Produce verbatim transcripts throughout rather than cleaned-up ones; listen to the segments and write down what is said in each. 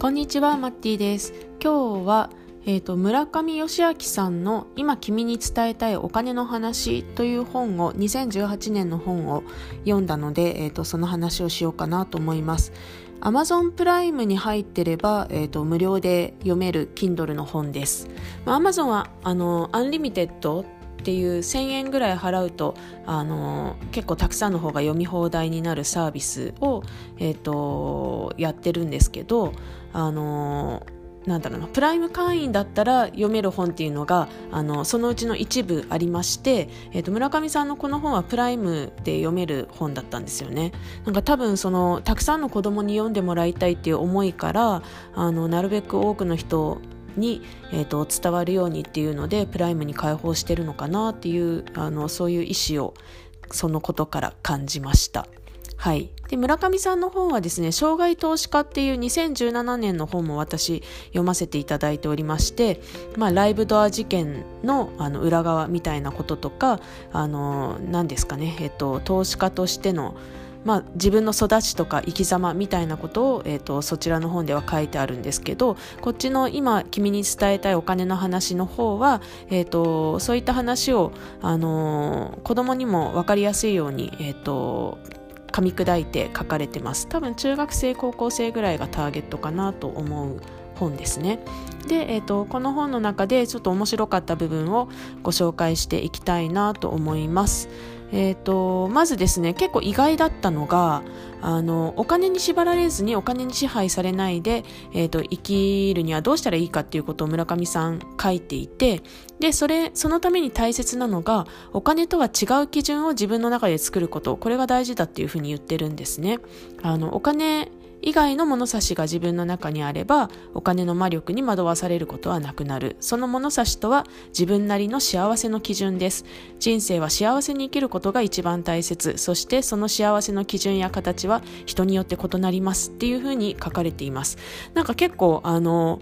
こんにちは、マッティです。今日は、えーと、村上義明さんの今君に伝えたいお金の話という本をにせんじゅうはちねんの本を読んだので、えーと、その話をしようかなと思います。Amazon プライムに入ってれば、えーと、無料で読める Kindle の本です。まあ、Amazon はあのアンリミテッドっていうせんえんぐらい払うとあの結構たくさんの方が読み放題になるサービスを、えー、とやってるんですけど、あのなんだろうな、プライム会員だったら読める本っていうのがあのそのうちの一部ありまして、えー、と村上さんのこの本はプライムで読める本だったんですよね。なんか多分そのたくさんの子供に読んでもらいたいっていう思いからあのなるべく多くの人に、えー、と伝わるようにっていうのでプライムに開放してるのかなっていうあのそういう意思をそのことから感じました。はい、で村上さんの本はですね、障害投資家っていうにせんじゅうななねんの本も私読ませていただいておりまして、まあ、ライブドア事件 の, あの裏側みたいなこととかあの何ですかね、えー、と投資家としてのまあ、自分の育ちとか生き様みたいなことを、えーと、そちらの本では書いてあるんですけど、こっちの今君に伝えたいお金の話の方は、えーと、そういった話を、あのー、子供にも分かりやすいように、えーと、噛み砕いて書かれてます。多分中学生高校生ぐらいがターゲットかなと思う本ですね。で、えーと、この本の中でちょっと面白かった部分をご紹介していきたいなと思います。えーと、まずですね、結構意外だったのがあのお金に縛られずにお金に支配されないで、えーと、生きるにはどうしたらいいかっていうことを村上さん書いていて、でそれそのために大切なのがお金とは違う基準を自分の中で作ること、これが大事だっていうふうに言ってるんですね。あのお金以外の物差しが自分の中にあればお金の魔力に惑わされることはなくなる。その物差しとは自分なりの幸せの基準です。人生は幸せに生きることが一番大切。そしてその幸せの基準や形は人によって異なりますっていうふうに書かれています。なんか結構あの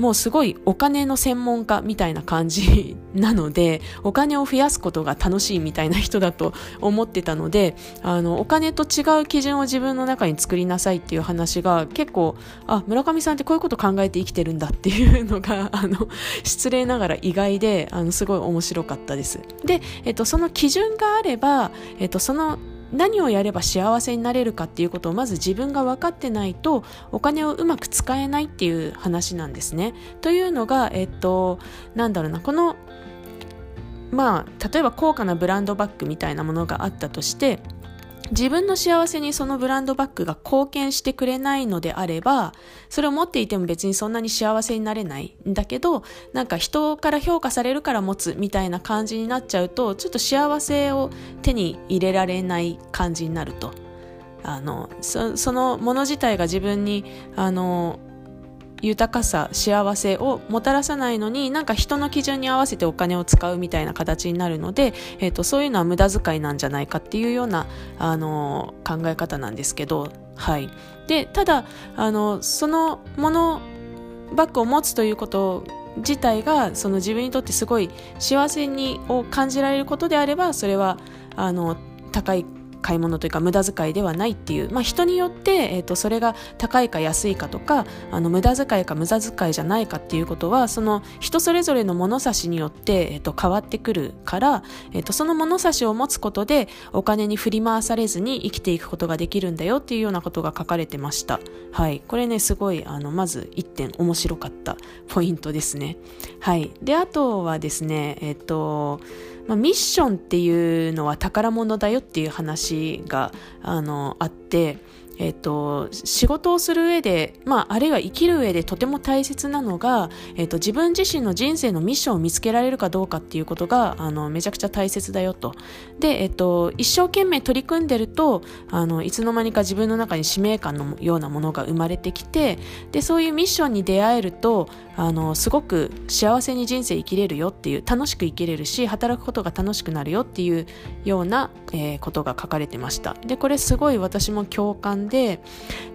もうすごいお金の専門家みたいな感じなので、お金を増やすことが楽しいみたいな人だと思ってたので、あのお金と違う基準を自分の中に作りなさいっていう話が結構、あ、村上さんってこういうこと考えて生きてるんだっていうのがあの失礼ながら意外で、あのすごい面白かったです。で、えっと、その基準があれば、えっと、その何をやれば幸せになれるかっていうことをまず自分が分かってないとお金をうまく使えないっていう話なんですね。というのが、えっと、なんだろうな、この、まあ、例えば高価なブランドバッグみたいなものがあったとして、自分の幸せにそのブランドバッグが貢献してくれないのであれば、それを持っていても別にそんなに幸せになれないんだけど、なんか人から評価されるから持つみたいな感じになっちゃうと、ちょっと幸せを手に入れられない感じになると、あの そ, そのもの自体が自分にあの豊かさ幸せをもたらさないのに、なんか人の基準に合わせてお金を使うみたいな形になるので、えーと、そういうのは無駄遣いなんじゃないかっていうような、あのー、考え方なんですけど、はい、でただあのそのものバッグを持つということ自体がその自分にとってすごい幸せにを感じられることであれば、それはあの高い買い物というか無駄遣いではないっていう、まあ、人によって、えーと、それが高いか安いかとか、あの無駄遣いか無駄遣いじゃないかっていうことはその人それぞれの物差しによって、えーと、変わってくるから、えーと、その物差しを持つことでお金に振り回されずに生きていくことができるんだよっていうようなことが書かれてました。はい、これねすごいあのまずいってん面白かったポイントですね。はい、であとはですね、えーとまあ、ミッションっていうのは宝物だよっていう話が あの、あって、えっと、仕事をする上で、まあ、あるいは生きる上でとても大切なのが、えっと、自分自身の人生のミッションを見つけられるかどうかっていうことがあのめちゃくちゃ大切だよと。で、えっと、一生懸命取り組んでるとあのいつの間にか自分の中に使命感のようなものが生まれてきて、でそういうミッションに出会えるとあのすごく幸せに人生生きれるよっていう、楽しく生きれるし働くことが楽しくなるよっていうような、えー、ことが書かれてました。でこれすごい私も共感で、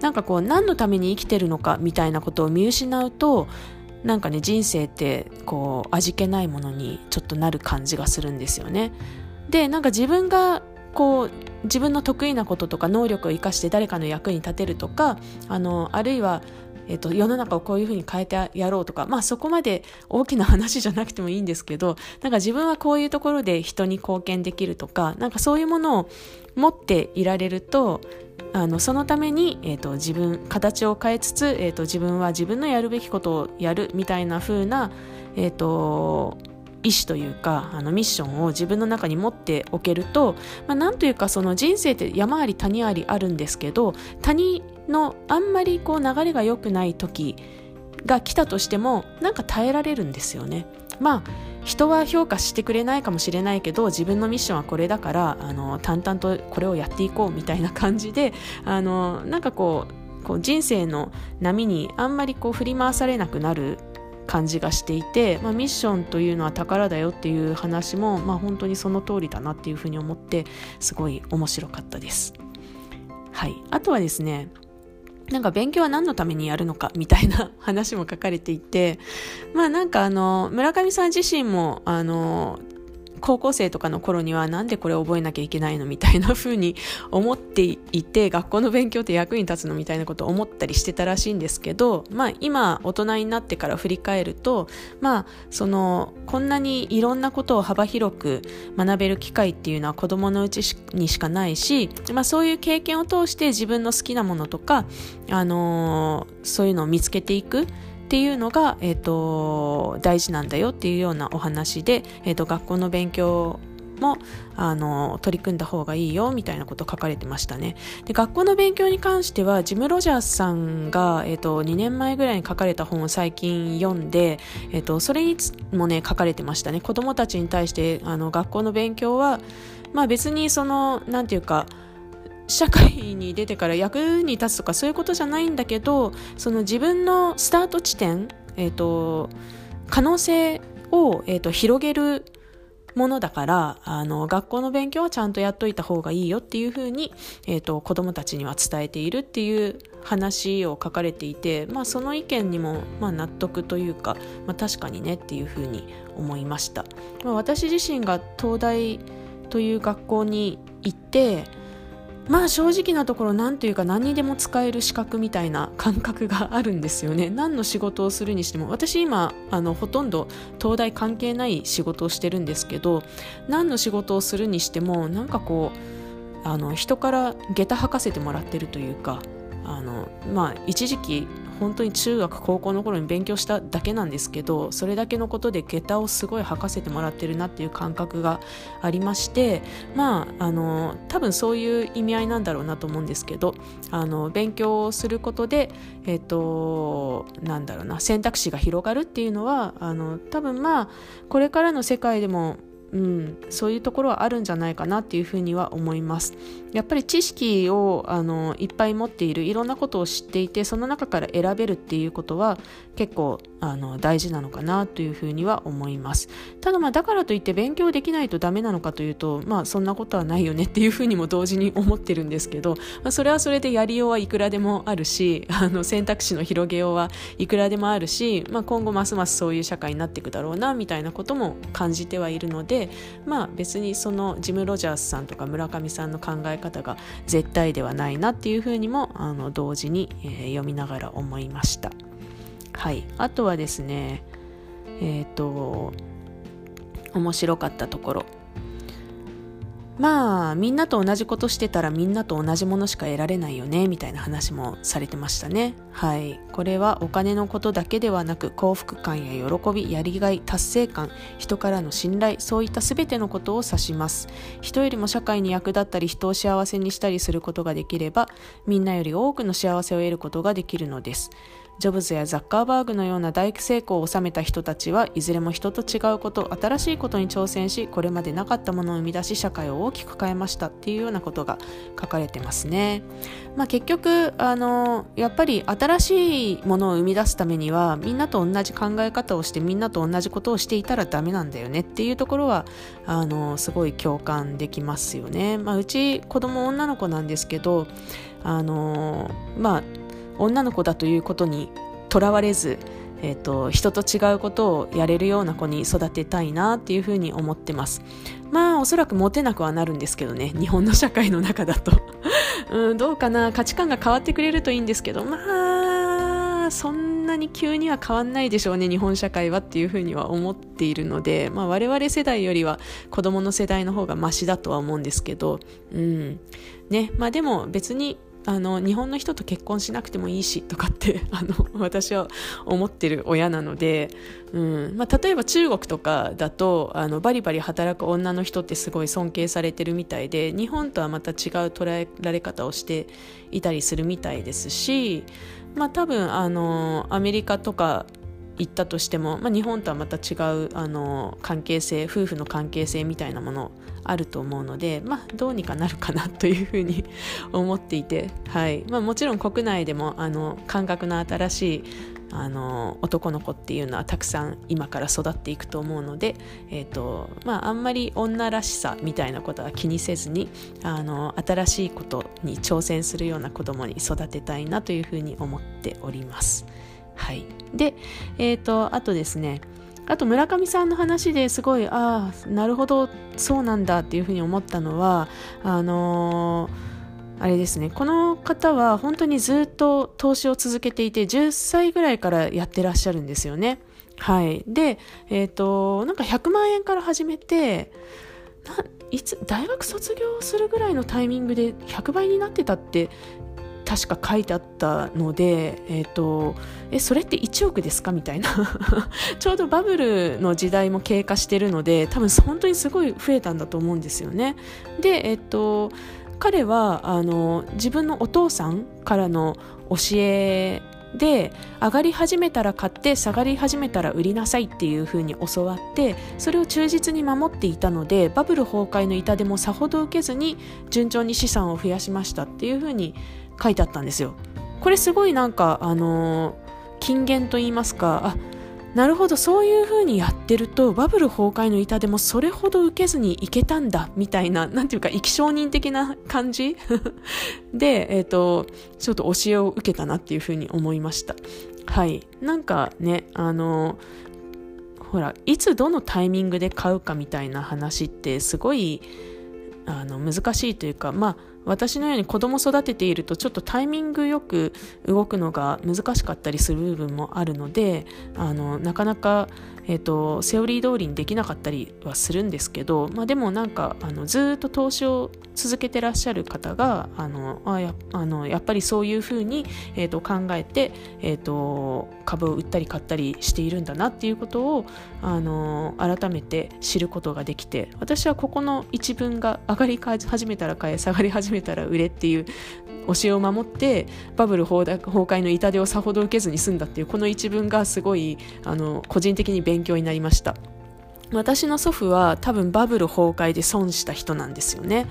なんかこう何のために生きてるのかみたいなことを見失うと、なんかね人生ってこう味気ないものにちょっとなる感じがするんですよね。でなんか自分がこう自分の得意なこととか能力を生かして誰かの役に立てるとか、あのあるいはえっと、世の中をこういうふうに変えてやろうとか、まあそこまで大きな話じゃなくてもいいんですけど、なんか自分はこういうところで人に貢献できるとか、なんかそういうものを持っていられると、あのそのために、えーと、自分形を変えつつ、えーと、自分は自分のやるべきことをやるみたいな風な、えーと、意思というか、あのミッションを自分の中に持っておけると、まあ、なんというかその人生って山あり谷ありあるんですけど、谷のあんまりこう流れが良くない時が来たとしてもなんか耐えられるんですよね。まあ人は評価してくれないかもしれないけど、自分のミッションはこれだからあの淡々とこれをやっていこうみたいな感じで、あのなんかこう、こう人生の波にあんまりこう振り回されなくなる感じがしていて、まあ、ミッションというのは宝だよっていう話も、まあ、本当にその通りだなっていうふうに思って、すごい面白かったです。はい、あとはですね、なんか勉強は何のためにやるのかみたいな話も書かれていて、まあなんかあの村上さん自身もあの高校生とかの頃にはなんでこれ覚えなきゃいけないのみたいな風に思っていて、学校の勉強って役に立つのみたいなことを思ったりしてたらしいんですけど、まあ今大人になってから振り返ると、まあそのこんなにいろんなことを幅広く学べる機会っていうのは子どものうちにしかないし、まあそういう経験を通して自分の好きなものとか、あのー、そういうのを見つけていくっていうのが、えーと、大事なんだよっていうようなお話で、えーと、学校の勉強もあの取り組んだ方がいいよみたいなこと書かれてましたね。で、学校の勉強に関してはジム・ロジャースさんが、えーと、にねんまえぐらいに書かれた本を最近読んで、えーと、それにもね書かれてましたね。子どもたちに対してあの学校の勉強は、まあ、別にそのなんていうか社会に出てから役に立つとかそういうことじゃないんだけど、その自分のスタート地点、えーと、可能性を、えーと、広げるものだから、あの学校の勉強はちゃんとやっといた方がいいよっていうふうに、えーと、子どもたちには伝えているっていう話を書かれていて、まあ、その意見にも、まあ、納得というか、まあ、確かにねっていうふうに思いました。まあ、私自身が東大という学校に行って、まあ正直なところ何というか何にでも使える資格みたいな感覚があるんですよね。何の仕事をするにしても、私今あのほとんど東大関係ない仕事をしてるんですけど、何の仕事をするにしてもなんかこうあの人から下駄履かせてもらってるというか、あのまあ一時期本当に中学高校の頃に勉強しただけなんですけど、それだけのことで下駄をすごい履かせてもらってるなっていう感覚がありまして、まああの多分そういう意味合いなんだろうなと思うんですけど、あの勉強をすることで、えっとなんだろうな、選択肢が広がるっていうのはあの多分まあこれからの世界でも、うん、そういうところはあるんじゃないかなっていうふうには思います。やっぱり知識をあのいっぱい持っている、いろんなことを知っていて、その中から選べるっていうことは結構あの大事なのかなというふうには思います。ただまあだからといって勉強できないとダメなのかというと、まあそんなことはないよねっていうふうにも同時に思ってるんですけど、まあ、それはそれでやりようはいくらでもあるし、あの選択肢の広げようはいくらでもあるし、まあ、今後ますますそういう社会になっていくだろうなみたいなことも感じてはいるので、まあ、別にそのジム・ロジャースさんとか村上さんの考え方が絶対ではないなっていうふうにもあの同時に、えー、読みながら思いました。はい、あとはですね、えっと面白かったところ、まあみんなと同じことしてたらみんなと同じものしか得られないよねみたいな話もされてましたね。はい、これはお金のことだけではなく、幸福感や喜び、やりがい、達成感、人からの信頼、そういったすべてのことを指します。人よりも社会に役立ったり、人を幸せにしたりすることができれば、みんなより多くの幸せを得ることができるのです。ジョブズやザッカーバーグのような大成功を収めた人たちは、いずれも人と違うこと、新しいことに挑戦し、これまでなかったものを生み出し、社会を大きく変えましたっていうようなことが書かれてますね。まあ、結局あのやっぱり新しいものを生み出すためには、みんなと同じ考え方をして、みんなと同じことをしていたらダメなんだよねっていうところはあのすごい共感できますよね。まあ、うち子供女の子なんですけど、あのまあ女の子だということにとらわれず、えーと、人と違うことをやれるような子に育てたいなっていうふうに思ってます。まあおそらくモテなくはなるんですけどね、日本の社会の中だとうん、どうかな、価値観が変わってくれるといいんですけど、まあまあそんなに急には変わんないでしょうね、日本社会はっていうふうには思っているので、まあ、我々世代よりは子供の世代の方がマシだとは思うんですけど、うんね、まあでも別にあの日本の人と結婚しなくてもいいしとかってあの私は思ってる親なので、うんまあ、例えば中国とかだとあのバリバリ働く女の人ってすごい尊敬されてるみたいで、日本とはまた違う捉えられ方をしていたりするみたいですし、まあ、多分あのアメリカとか行ったとしても、まあ、日本とはまた違うあの関係性、夫婦の関係性みたいなものあると思うので、まあ、どうにかなるかなというふうに思っていて、はいまあ、もちろん国内でもあの感覚の新しいあの男の子っていうのはたくさん今から育っていくと思うので、えーとまあ、あんまり女らしさみたいなことは気にせずにあの新しいことに挑戦するような子供に育てたいなというふうに思っております。はい、で、えーと、あとですね、あと村上さんの話ですごいああなるほどそうなんだっていうふうに思ったのはあのー、あれですね、この方は本当にずっと投資を続けていてじゅっさいぐらいからやってらっしゃるんですよね。はい、で、えーと、なんかひゃくまんえんから始めてないつ大学卒業するぐらいのタイミングでひゃくばいになってたって確か書いてあったので、えーと、え、それっていちおくですかみたいなちょうどバブルの時代も経過してるので多分本当にすごい増えたんだと思うんですよね。で、えーと、彼はあの自分のお父さんからの教えで上がり始めたら買って下がり始めたら売りなさいっていう風に教わってそれを忠実に守っていたのでバブル崩壊の痛手もさほど受けずに順調に資産を増やしましたっていう風に書いてあったんですよ。これすごいなんかあの金言と言いますか、あ、なるほどそういう風にやってるとバブル崩壊の痛手もそれほど受けずにいけたんだみたいな、なんていうか生き証人的な感じで、えーと、ちょっと教えを受けたなっていう風に思いました。はい、なんかねあのほらいつどのタイミングで買うかみたいな話ってすごいあの難しいというか、まあ私のように子供育てているとちょっとタイミングよく動くのが難しかったりする部分もあるのであのなかなか、えーと、セオリー通りにできなかったりはするんですけど、まあ、でもなんかあのずっと投資を続けてらっしゃる方があのあや、あのやっぱりそういうふうに、えーと、考えて、えーと、株を売ったり買ったりしているんだなっていうことをあの改めて知ることができて、私はここの一文が上がり始めたら買え下がり始めめたら売れっていう教えを守ってバブル崩壊の痛手をさほど受けずに済んだっていうこの一文がすごいあの個人的に勉強になりました。私の祖父は多分バブル崩壊で損した人なんですよね。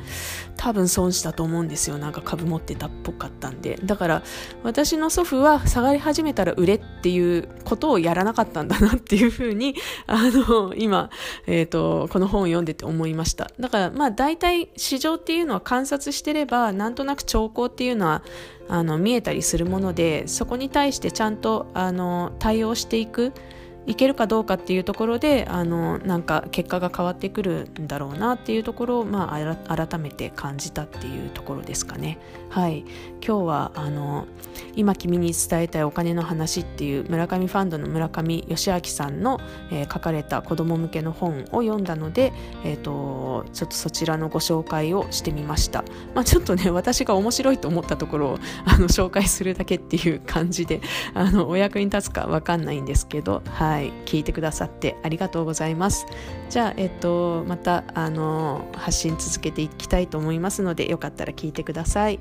多分損したと思うんですよ。なんか株持ってたっぽかったんで。だから私の祖父は下がり始めたら売れっていうことをやらなかったんだなっていうふうにあの今、えーと、この本を読んでて思いました。だからまあ大体市場っていうのは観察してればなんとなく兆候っていうのはあの見えたりするもので、そこに対してちゃんとあの対応していくいけるかどうかっていうところであのなんか結果が変わってくるんだろうなっていうところを、まあ、改めて感じたっていうところですかね。はい、今日はあの今君に伝えたいお金の話っていう村上ファンドの村上義明さんの、えー、書かれた子ども向けの本を読んだので、えーと、ちょっとそちらのご紹介をしてみました。まあ、ちょっとね私が面白いと思ったところをあの紹介するだけっていう感じであのお役に立つか分かんないんですけど、はいはい、聞いてくださってありがとうございます。じゃあ、えっと、またあの発信続けていきたいと思いますのでよかったら聞いてください。